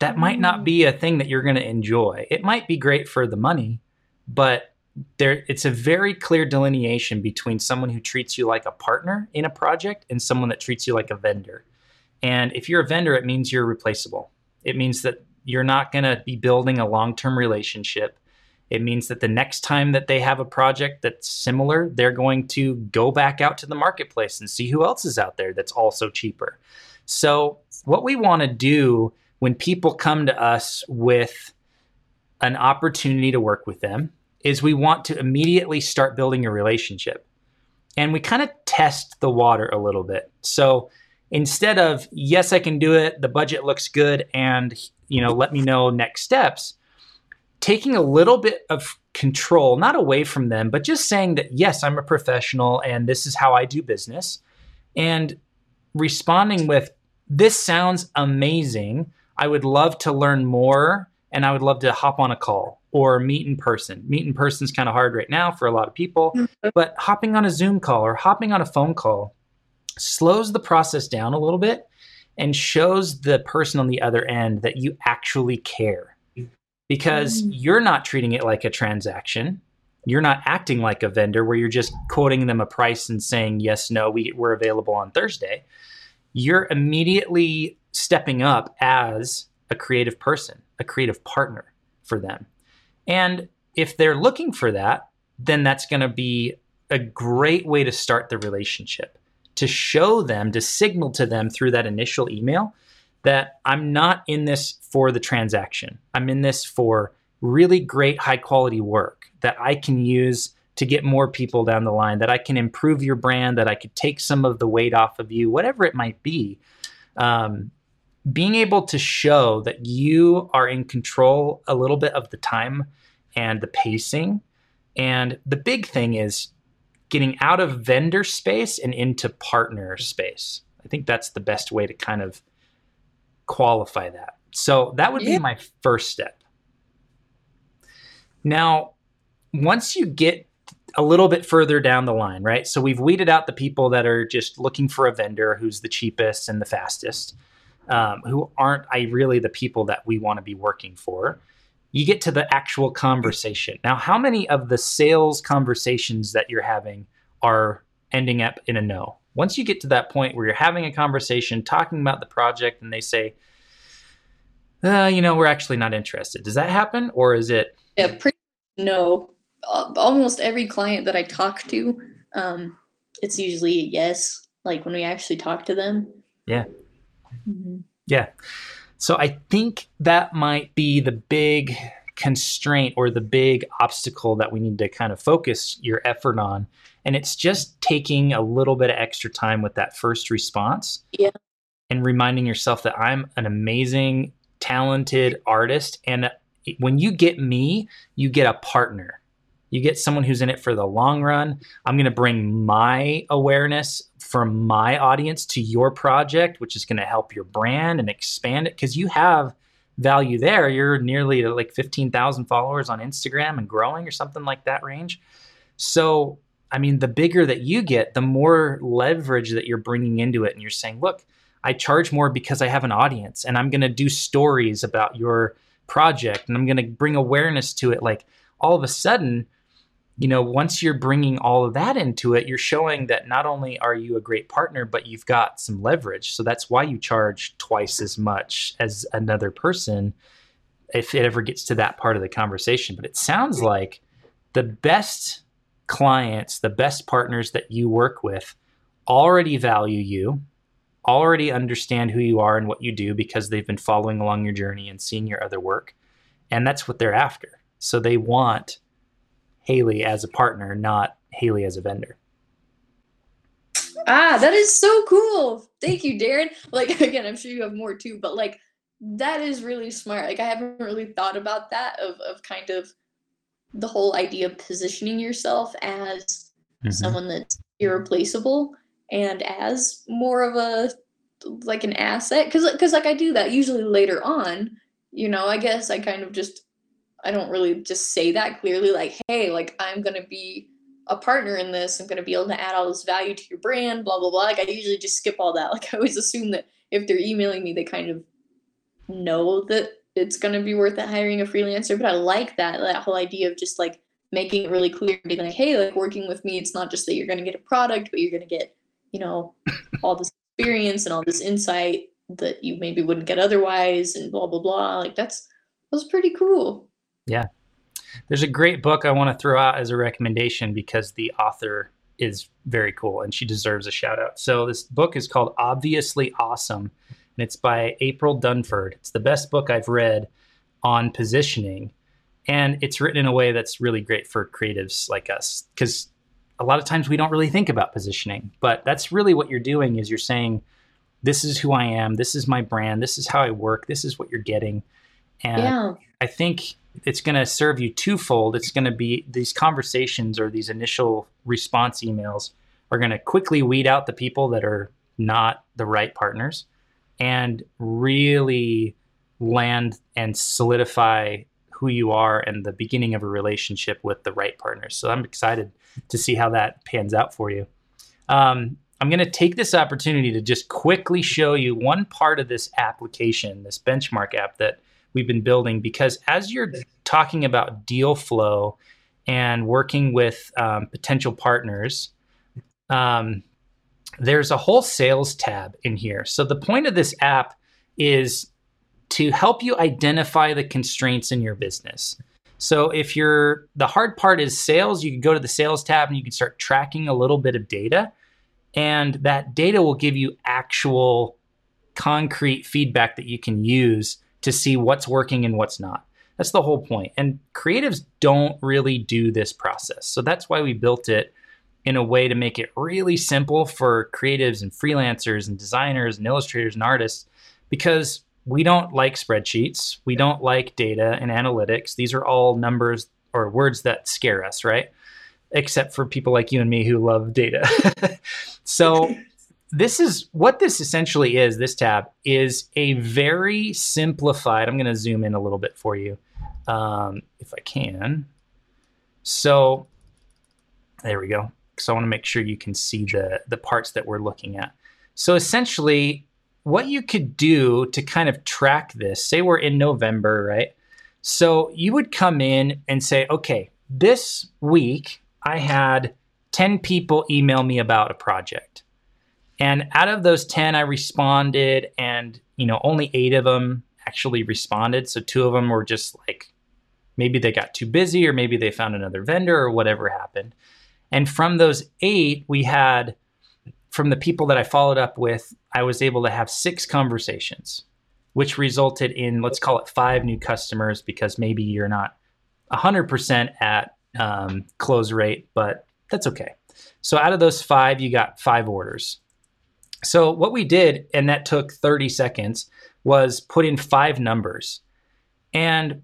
that might not be a thing that you're going to enjoy. It might be great for the money, but it's a very clear delineation between someone who treats you like a partner in a project and someone that treats you like a vendor. And if you're a vendor, it means you're replaceable. It means that you're not going to be building a long-term relationship. It means that the next time that they have a project that's similar, they're going to go back out to the marketplace and see who else is out there that's also cheaper. So what we want to do when people come to us with an opportunity to work with them is we want to immediately start building a relationship. And we kind of test the water a little bit. So instead of, yes, I can do it, the budget looks good, and, you know, let me know next steps, taking a little bit of control, not away from them, but just saying that, yes, I'm a professional and this is how I do business, and responding with, this sounds amazing. I would love to learn more, and I would love to hop on a call or meet in person. Meet in person is kind of hard right now for a lot of people, but hopping on a Zoom call or hopping on a phone call slows the process down a little bit and shows the person on the other end that you actually care, because you're not treating it like a transaction. You're not acting like a vendor where you're just quoting them a price and saying, yes, no, we're available on Thursday. You're immediately stepping up as a creative person, a creative partner for them. And if they're looking for that, then that's going to be a great way to start the relationship, to show them, to signal to them through that initial email that I'm not in this for the transaction. I'm in this for really great, high quality work that I can use to get more people down the line, that I can improve your brand, that I could take some of the weight off of you, whatever it might be. Being able to show that you are in control a little bit of the time and the pacing. And the big thing is getting out of vendor space and into partner space. I think that's the best way to kind of qualify that. So that would be my first step. Now, once you get a little bit further down the line, right? So we've weeded out the people that are just looking for a vendor who's the cheapest and the fastest, who aren't really the people that we want to be working for. You get to the actual conversation. Now, how many of the sales conversations that you're having are ending up in a no? Once you get to that point where you're having a conversation, talking about the project, and they say, you know, we're actually not interested. Does that happen? Or is it? Yeah, pretty no. Almost every client that I talk to, it's usually a yes, like when we actually talk to them. Yeah. Mm-hmm. Yeah. So I think that might be the big constraint or the big obstacle that we need to kind of focus your effort on. And it's just taking a little bit of extra time with that first response. Yeah. and reminding yourself that I'm an amazing, talented artist. And when you get me, you get a partner. You get someone who's in it for the long run. I'm going to bring my awareness from my audience to your project, which is going to help your brand and expand it because you have value there. You're nearly at like 15,000 followers on Instagram and growing or something like that range. So, I mean, the bigger that you get, the more leverage that you're bringing into it. And you're saying, look, I charge more because I have an audience and I'm going to do stories about your project and I'm going to bring awareness to it. Like all of a sudden, you know, once you're bringing all of that into it, you're showing that not only are you a great partner, but you've got some leverage. So that's why you charge twice as much as another person if it ever gets to that part of the conversation. But it sounds like the best clients, the best partners that you work with already value you, already understand who you are and what you do because they've been following along your journey and seeing your other work. And that's what they're after. So they want Haley as a partner, not Haley as a vendor. Ah, that is so cool. Thank you, Darren. Like, again, I'm sure you have more too, but like, that is really smart. Like, I haven't really thought about that of kind of the whole idea of positioning yourself as someone that's irreplaceable and as more of a, like an asset. Cause like I do that usually later on, you know, I guess I kind of just, I don't really just say that clearly, like, hey, like I'm going to be a partner in this. I'm going to be able to add all this value to your brand, blah, blah, blah. Like I usually just skip all that. Like I always assume that if they're emailing me, they kind of know that it's going to be worth it hiring a freelancer. But I like that whole idea of just like making it really clear, being like, hey, like working with me, it's not just that you're going to get a product, but you're going to get, you know, all this experience and all this insight that you maybe wouldn't get otherwise and blah, blah, blah. Like that was pretty cool. Yeah. There's a great book I want to throw out as a recommendation because the author is very cool and she deserves a shout out. So this book is called Obviously Awesome and it's by April Dunford. It's the best book I've read on positioning and it's written in a way that's really great for creatives like us because a lot of times we don't really think about positioning, but that's really what you're doing is you're saying, this is who I am. This is my brand. This is how I work. This is what you're getting. And yeah. I think it's going to serve you twofold. It's going to be these conversations or these initial response emails are going to quickly weed out the people that are not the right partners and really land and solidify who you are and the beginning of a relationship with the right partners. So I'm excited to see how that pans out for you. I'm going to take this opportunity to just quickly show you one part of this application, this benchmark app that we've been building, because as you're talking about deal flow and working with potential partners, there's a whole sales tab in here. So the point of this app is to help you identify the constraints in your business. So if you're, the hard part is sales, you can go to the sales tab and you can start tracking a little bit of data, and that data will give you actual concrete feedback that you can use to see what's working and what's not. That's the whole point. And creatives don't really do this process. So that's why we built it in a way to make it really simple for creatives and freelancers and designers and illustrators and artists, because we don't like spreadsheets. We don't like data and analytics. These are all numbers or words that scare us, right? Except for people like you and me who love data. So this is what this essentially is. This tab is a very simplified, I'm going to zoom in a little bit for you if I can. So there we go. So I want to make sure you can see the parts that we're looking at. So essentially what you could do to kind of track this, say we're in November, right? So you would come in and say, okay, this week I had 10 people email me about a project. And out of those 10, I responded and, you know, only 8 of them actually responded. So 2 of them were just like, maybe they got too busy or maybe they found another vendor or whatever happened. And from those 8, we had, from the people that I followed up with, I was able to have 6 conversations, which resulted in, let's call it 5 new customers, because maybe you're not 100% at close rate, but that's okay. So out of those 5, you got 5 orders. So what we did, and that took 30 seconds, was put in 5 numbers. And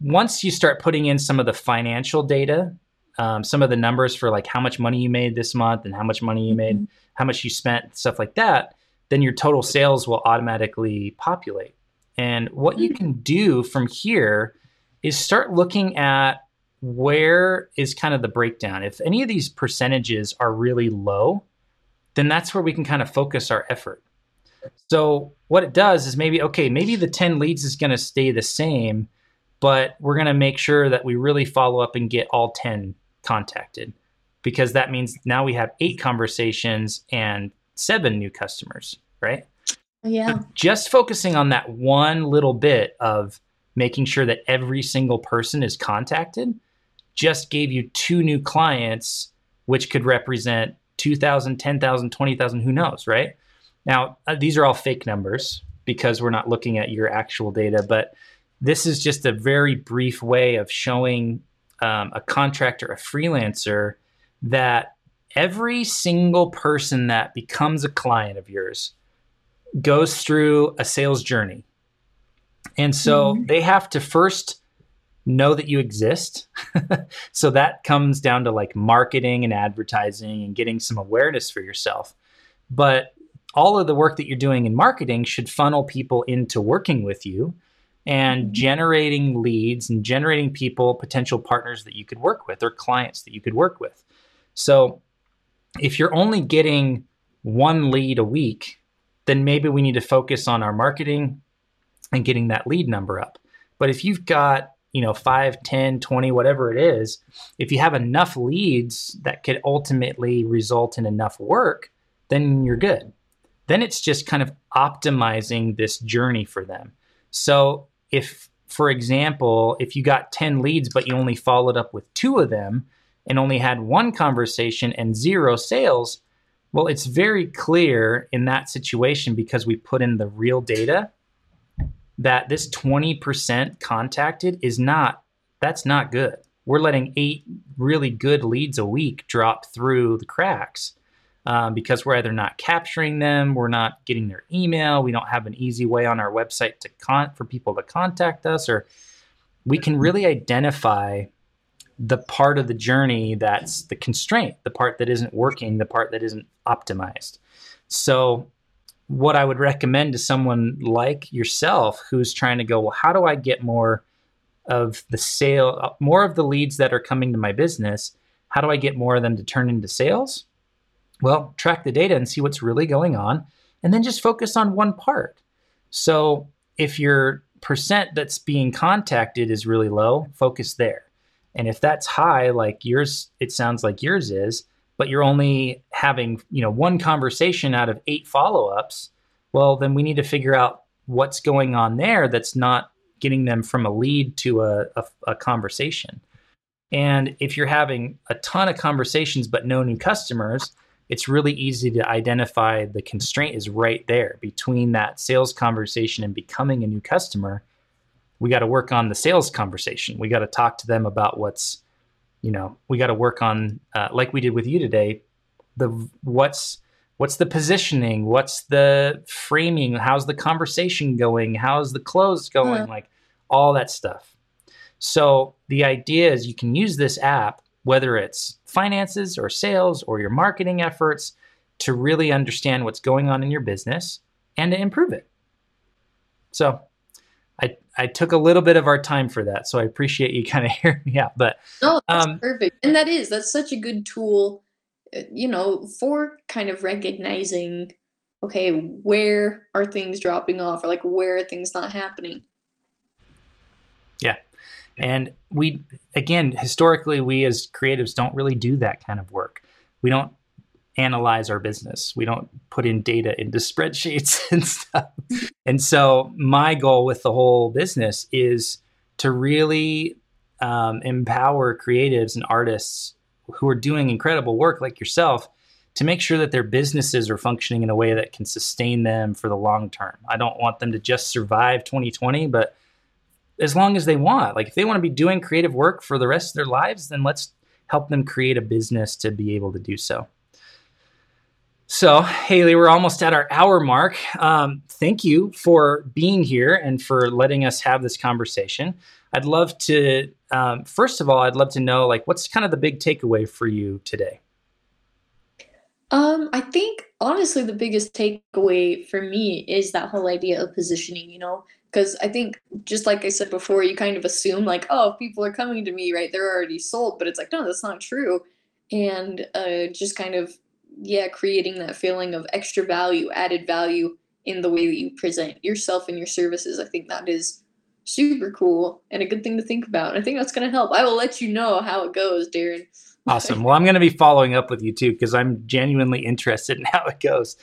once you start putting in some of the financial data, some of the numbers for like how much money you made this month and how much money you made, how much you spent, stuff like that, then your total sales will automatically populate. And what you can do from here is start looking at where is kind of the breakdown. If any of these percentages are really low, then that's where we can kind of focus our effort. So what it does is maybe, okay, maybe the 10 leads is going to stay the same, but we're going to make sure that we really follow up and get all 10 contacted, because that means now we have 8 conversations and 7 new customers, right? Yeah. So just focusing on that one little bit of making sure that every single person is contacted just gave you 2 new clients, which could represent 2,000, 10,000, 20,000, who knows, right? Now, these are all fake numbers because we're not looking at your actual data, but this is just a very brief way of showing a contractor, a freelancer, that every single person that becomes a client of yours goes through a sales journey. And so they have to first know that you exist. So that comes down to like marketing and advertising and getting some awareness for yourself. But all of the work that you're doing in marketing should funnel people into working with you and generating leads and generating people, potential partners that you could work with or clients that you could work with. So if you're only getting 1 lead a week, then maybe we need to focus on our marketing and getting that lead number up. But if you've got, 5, 10, 20, whatever it is, if you have enough leads that could ultimately result in enough work, then you're good. Then it's just kind of optimizing this journey for them. So if, for example, if you got 10 leads, but you only followed up with 2 of them and only had 1 conversation and 0 sales, well, it's very clear in that situation, because we put in the real data, that this 20% contacted is not, that's not good. We're letting 8 really good leads a week drop through the cracks because we're either not capturing them, we're not getting their email, we don't have an easy way on our website to for people to contact us, or we can really identify the part of the journey that's the constraint, the part that isn't working, the part that isn't optimized. So what I would recommend to someone like yourself who's trying to go, well, how do I get more of the sale, more of the leads that are coming to my business? How do I get more of them to turn into sales? Well, track the data and see what's really going on, and then just focus on one part. So if your percent that's being contacted is really low, focus there. And if that's high, like yours, it sounds like yours is, but you're only having, 1 conversation out of 8 follow-ups, well, then we need to figure out what's going on there that's not getting them from a lead to a conversation. And if you're having a ton of conversations but no new customers, it's really easy to identify the constraint is right there between that sales conversation and becoming a new customer. We got to work on the sales conversation. We got to talk to them about what's, we got to work on, like we did with you today, what's the positioning, what's the framing, how's the conversation going, how's the close going, like all that stuff. So the idea is you can use this app, whether it's finances or sales or your marketing efforts, to really understand what's going on in your business and to improve it. So I took a little bit of our time for that, so I appreciate you kind of hearing me out. But that's perfect, and that's such a good tool, for kind of recognizing, okay, where are things dropping off, or like where are things not happening? Yeah, and we historically we as creatives don't really do that kind of work. We don't analyze our business. We don't put in data into spreadsheets and stuff. And so my goal with the whole business is to really empower creatives and artists who are doing incredible work like yourself to make sure that their businesses are functioning in a way that can sustain them for the long term. I don't want them to just survive 2020, but as long as they want, like if they want to be doing creative work for the rest of their lives, then let's help them create a business to be able to do so. So, Haley, we're almost at our hour mark. Thank you for being here and for letting us have this conversation. I'd love to, first of all, I'd love to know, like, what's kind of the big takeaway for you today? I think, honestly, the biggest takeaway for me is that whole idea of positioning, you know, because I think, just like I said before, you kind of assume like, oh, if people are coming to me, right, they're already sold. But it's like, no, that's not true. And just kind of, yeah, creating that feeling of extra value, added value in the way that you present yourself and your services. I think that is super cool and a good thing to think about. And I think that's going to help. I will let you know how it goes, Darren. Awesome. Well, I'm going to be following up with you too, because I'm genuinely interested in how it goes.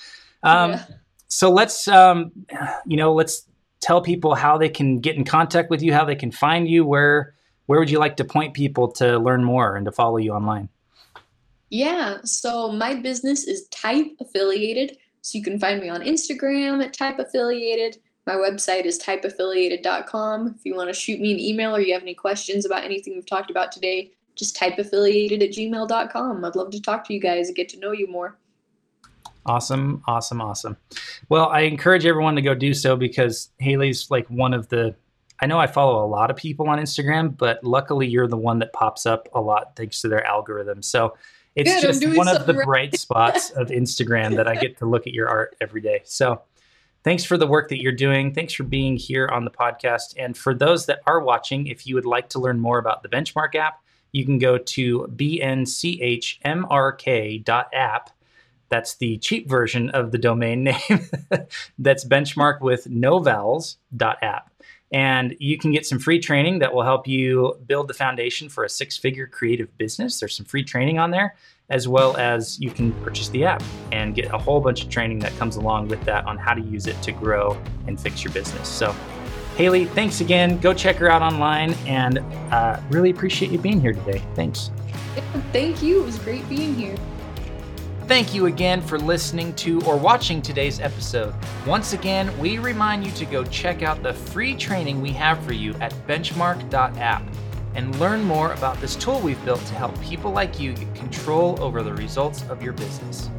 Yeah. So let's, you know, let's tell people how they can get in contact with you, how they can find you, where would you like to point people to learn more and to follow you online? Yeah, so my business is Type Affiliated. So you can find me on Instagram at Type Affiliated. My website is typeaffiliated.com. If you want to shoot me an email or you have any questions about anything we've talked about today, just typeaffiliated@gmail.com. I'd love to talk to you guys and get to know you more. Awesome, awesome, awesome. Well, I encourage everyone to go do so, because Haley's like one of the, I know I follow a lot of people on Instagram, but luckily you're the one that pops up a lot thanks to their algorithm. So it's good, just one of the right. bright spots of Instagram that I get to look at your art every day. So thanks for the work that you're doing. Thanks for being here on the podcast. And for those that are watching, if you would like to learn more about the Benchmark app, you can go to bnchmrk.app. That's the cheap version of the domain name. That's benchmark with no vowels.app. And you can get some free training that will help you build the foundation for a 6-figure creative business. There's some free training on there, as well as you can purchase the app and get a whole bunch of training that comes along with that on how to use it to grow and fix your business. So, Haley, thanks again. Go check her out online, and really appreciate you being here today. Thanks. Thank you. It was great being here. Thank you again for listening to or watching today's episode. Once again, we remind you to go check out the free training we have for you at benchmark.app and learn more about this tool we've built to help people like you get control over the results of your business.